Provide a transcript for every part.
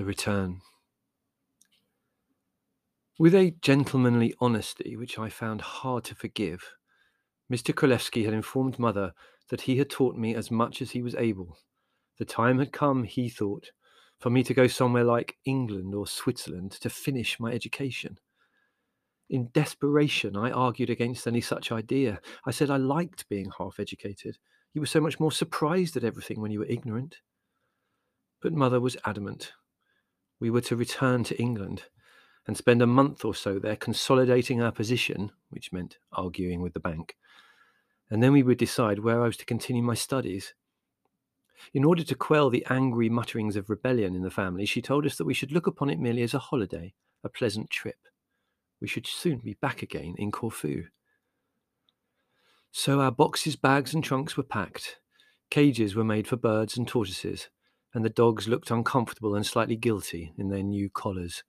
the return. With a gentlemanly honesty which I found hard to forgive, Mr. Kralevsky had informed Mother that he had taught me as much as he was able. The time had come, he thought, for me to go somewhere like England or Switzerland to finish my education. In desperation, I argued against any such idea. I said I liked being half-educated. You were so much more surprised at everything when you were ignorant. But Mother was adamant. We were to return to England and spend a month or so there consolidating our position, which meant arguing with the bank, and then we would decide where I was to continue my studies. In order to quell the angry mutterings of rebellion in the family, she told us that we should look upon it merely as a holiday, a pleasant trip. We should soon be back again in Corfu. So our boxes, bags and trunks were packed. Cages were made for birds and tortoises, and the dogs looked uncomfortable and slightly guilty in their new collars.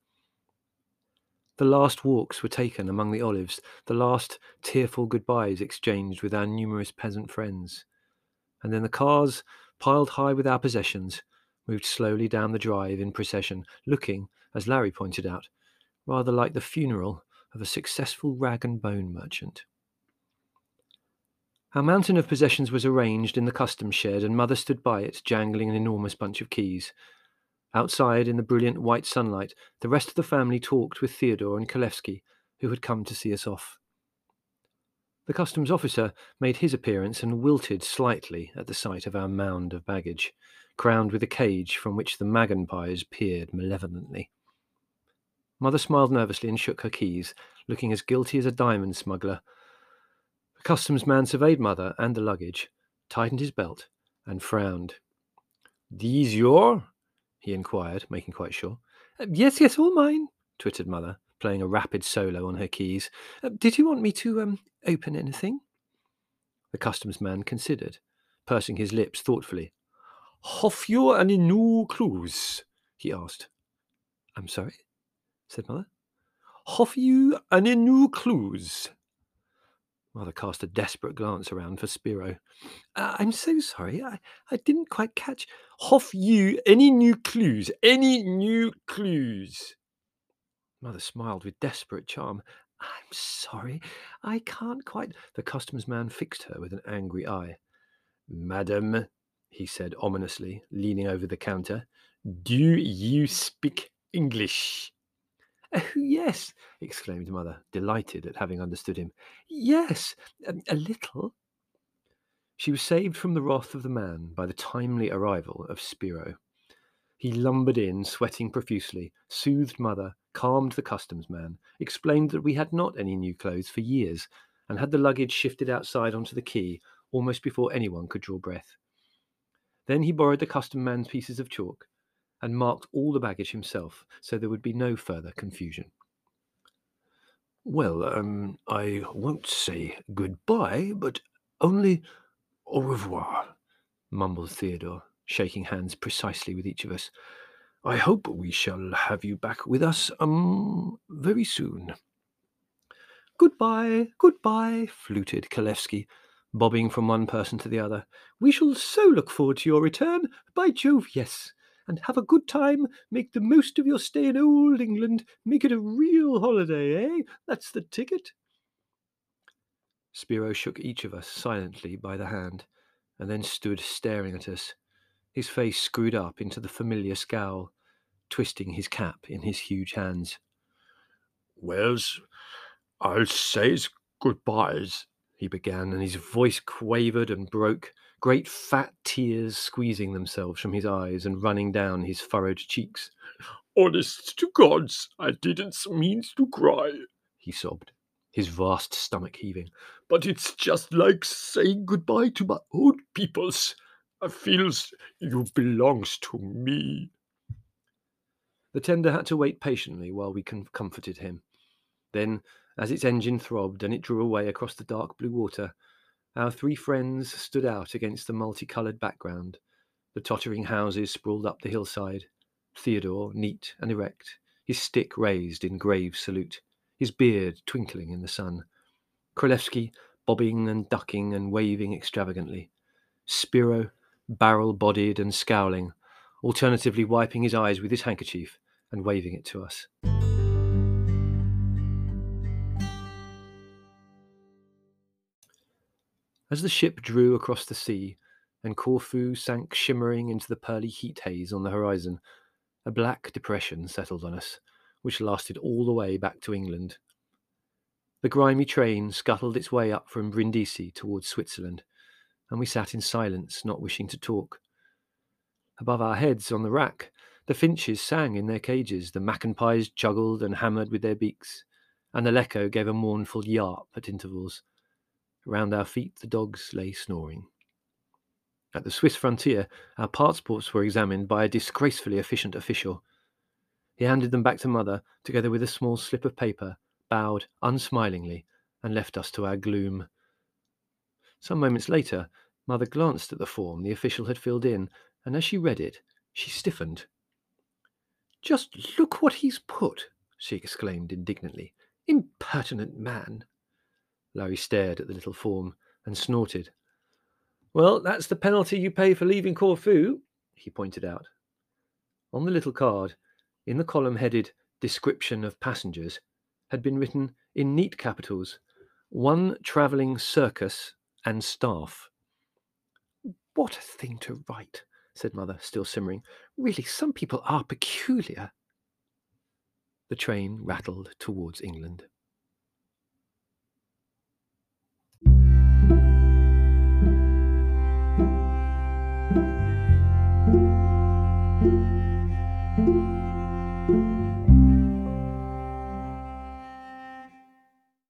The last walks were taken among the olives, the last tearful goodbyes exchanged with our numerous peasant friends. And then the cars, piled high with our possessions, moved slowly down the drive in procession, looking, as Larry pointed out, rather like the funeral of a successful rag and bone merchant. Our mountain of possessions was arranged in the customs shed, and Mother stood by it, jangling an enormous bunch of keys. Outside, in the brilliant white sunlight, the rest of the family talked with Theodore and Kralevsky, who had come to see us off. The customs officer made his appearance and wilted slightly at the sight of our mound of baggage, crowned with a cage from which the magpies peered malevolently. Mother smiled nervously and shook her keys, looking as guilty as a diamond smuggler. The customs man surveyed Mother and the luggage, tightened his belt, and frowned. "These your?" he inquired, making quite sure. Yes, all mine," twittered Mother, playing a rapid solo on her keys. Did you want me to open anything?" The customs man considered, pursing his lips thoughtfully. "Have you any new clues?" he asked. "I'm sorry?" said Mother. "Have you any new clues?" Mother cast a desperate glance around for Spiro. I'm so sorry, I didn't quite catch. Have you any new clues? Any new clues? Mother smiled with desperate charm. I'm sorry, I can't quite. The customs man fixed her with an angry eye. Madam, he said ominously, leaning over the counter, do you speak English? Oh, yes, exclaimed Mother, delighted at having understood him. Yes, a little. She was saved from the wrath of the man by the timely arrival of Spiro. He lumbered in, sweating profusely, soothed Mother, calmed the customs man, explained that we had not any new clothes for years, and had the luggage shifted outside onto the quay almost before anyone could draw breath. Then he borrowed the customs man's pieces of chalk and marked all the baggage himself, so there would be no further confusion. Well, I won't say goodbye, but only au revoir, mumbled Theodore, shaking hands precisely with each of us. I hope we shall have you back with us, very soon. Goodbye, goodbye, fluted Kralevsky, bobbing from one person to the other. We shall so look forward to your return, by Jove, yes. And have a good time, make the most of your stay in old England, make it a real holiday, eh? That's the ticket. Spiro shook each of us silently by the hand, and then stood staring at us, his face screwed up into the familiar scowl, twisting his cap in his huge hands. Wells, I'll say goodbyes, he began, and his voice quavered and broke, great fat tears squeezing themselves from his eyes and running down his furrowed cheeks. Honest to gods, I didn't mean to cry, he sobbed, his vast stomach heaving. But it's just like saying goodbye to my old peoples. I feels you belongs to me. The tender had to wait patiently while we comforted him. Then, as its engine throbbed and it drew away across the dark blue water, our three friends stood out against the multicoloured background. The tottering houses sprawled up the hillside, Theodore neat and erect, his stick raised in grave salute, his beard twinkling in the sun, Kralevsky bobbing and ducking and waving extravagantly, Spiro barrel-bodied and scowling, alternatively wiping his eyes with his handkerchief and waving it to us. As the ship drew across the sea and Corfu sank shimmering into the pearly heat haze on the horizon, a black depression settled on us, which lasted all the way back to England. The grimy train scuttled its way up from Brindisi towards Switzerland, and we sat in silence, not wishing to talk. Above our heads on the rack, the finches sang in their cages, the macken pies juggled and hammered with their beaks, and the lecco gave a mournful yarp at intervals. Round our feet the dogs lay snoring. At the Swiss frontier, our passports were examined by a disgracefully efficient official. He handed them back to Mother, together with a small slip of paper, bowed unsmilingly, and left us to our gloom. Some moments later, Mother glanced at the form the official had filled in, and as she read it, she stiffened. "Just look what he's put," she exclaimed indignantly. "Impertinent man!" Larry stared at the little form and snorted. "Well, that's the penalty you pay for leaving Corfu," he pointed out. On the little card, in the column headed Description of Passengers, had been written in neat capitals, "One travelling circus and staff." "What a thing to write," said Mother, still simmering. "Really, some people are peculiar." The train rattled towards England.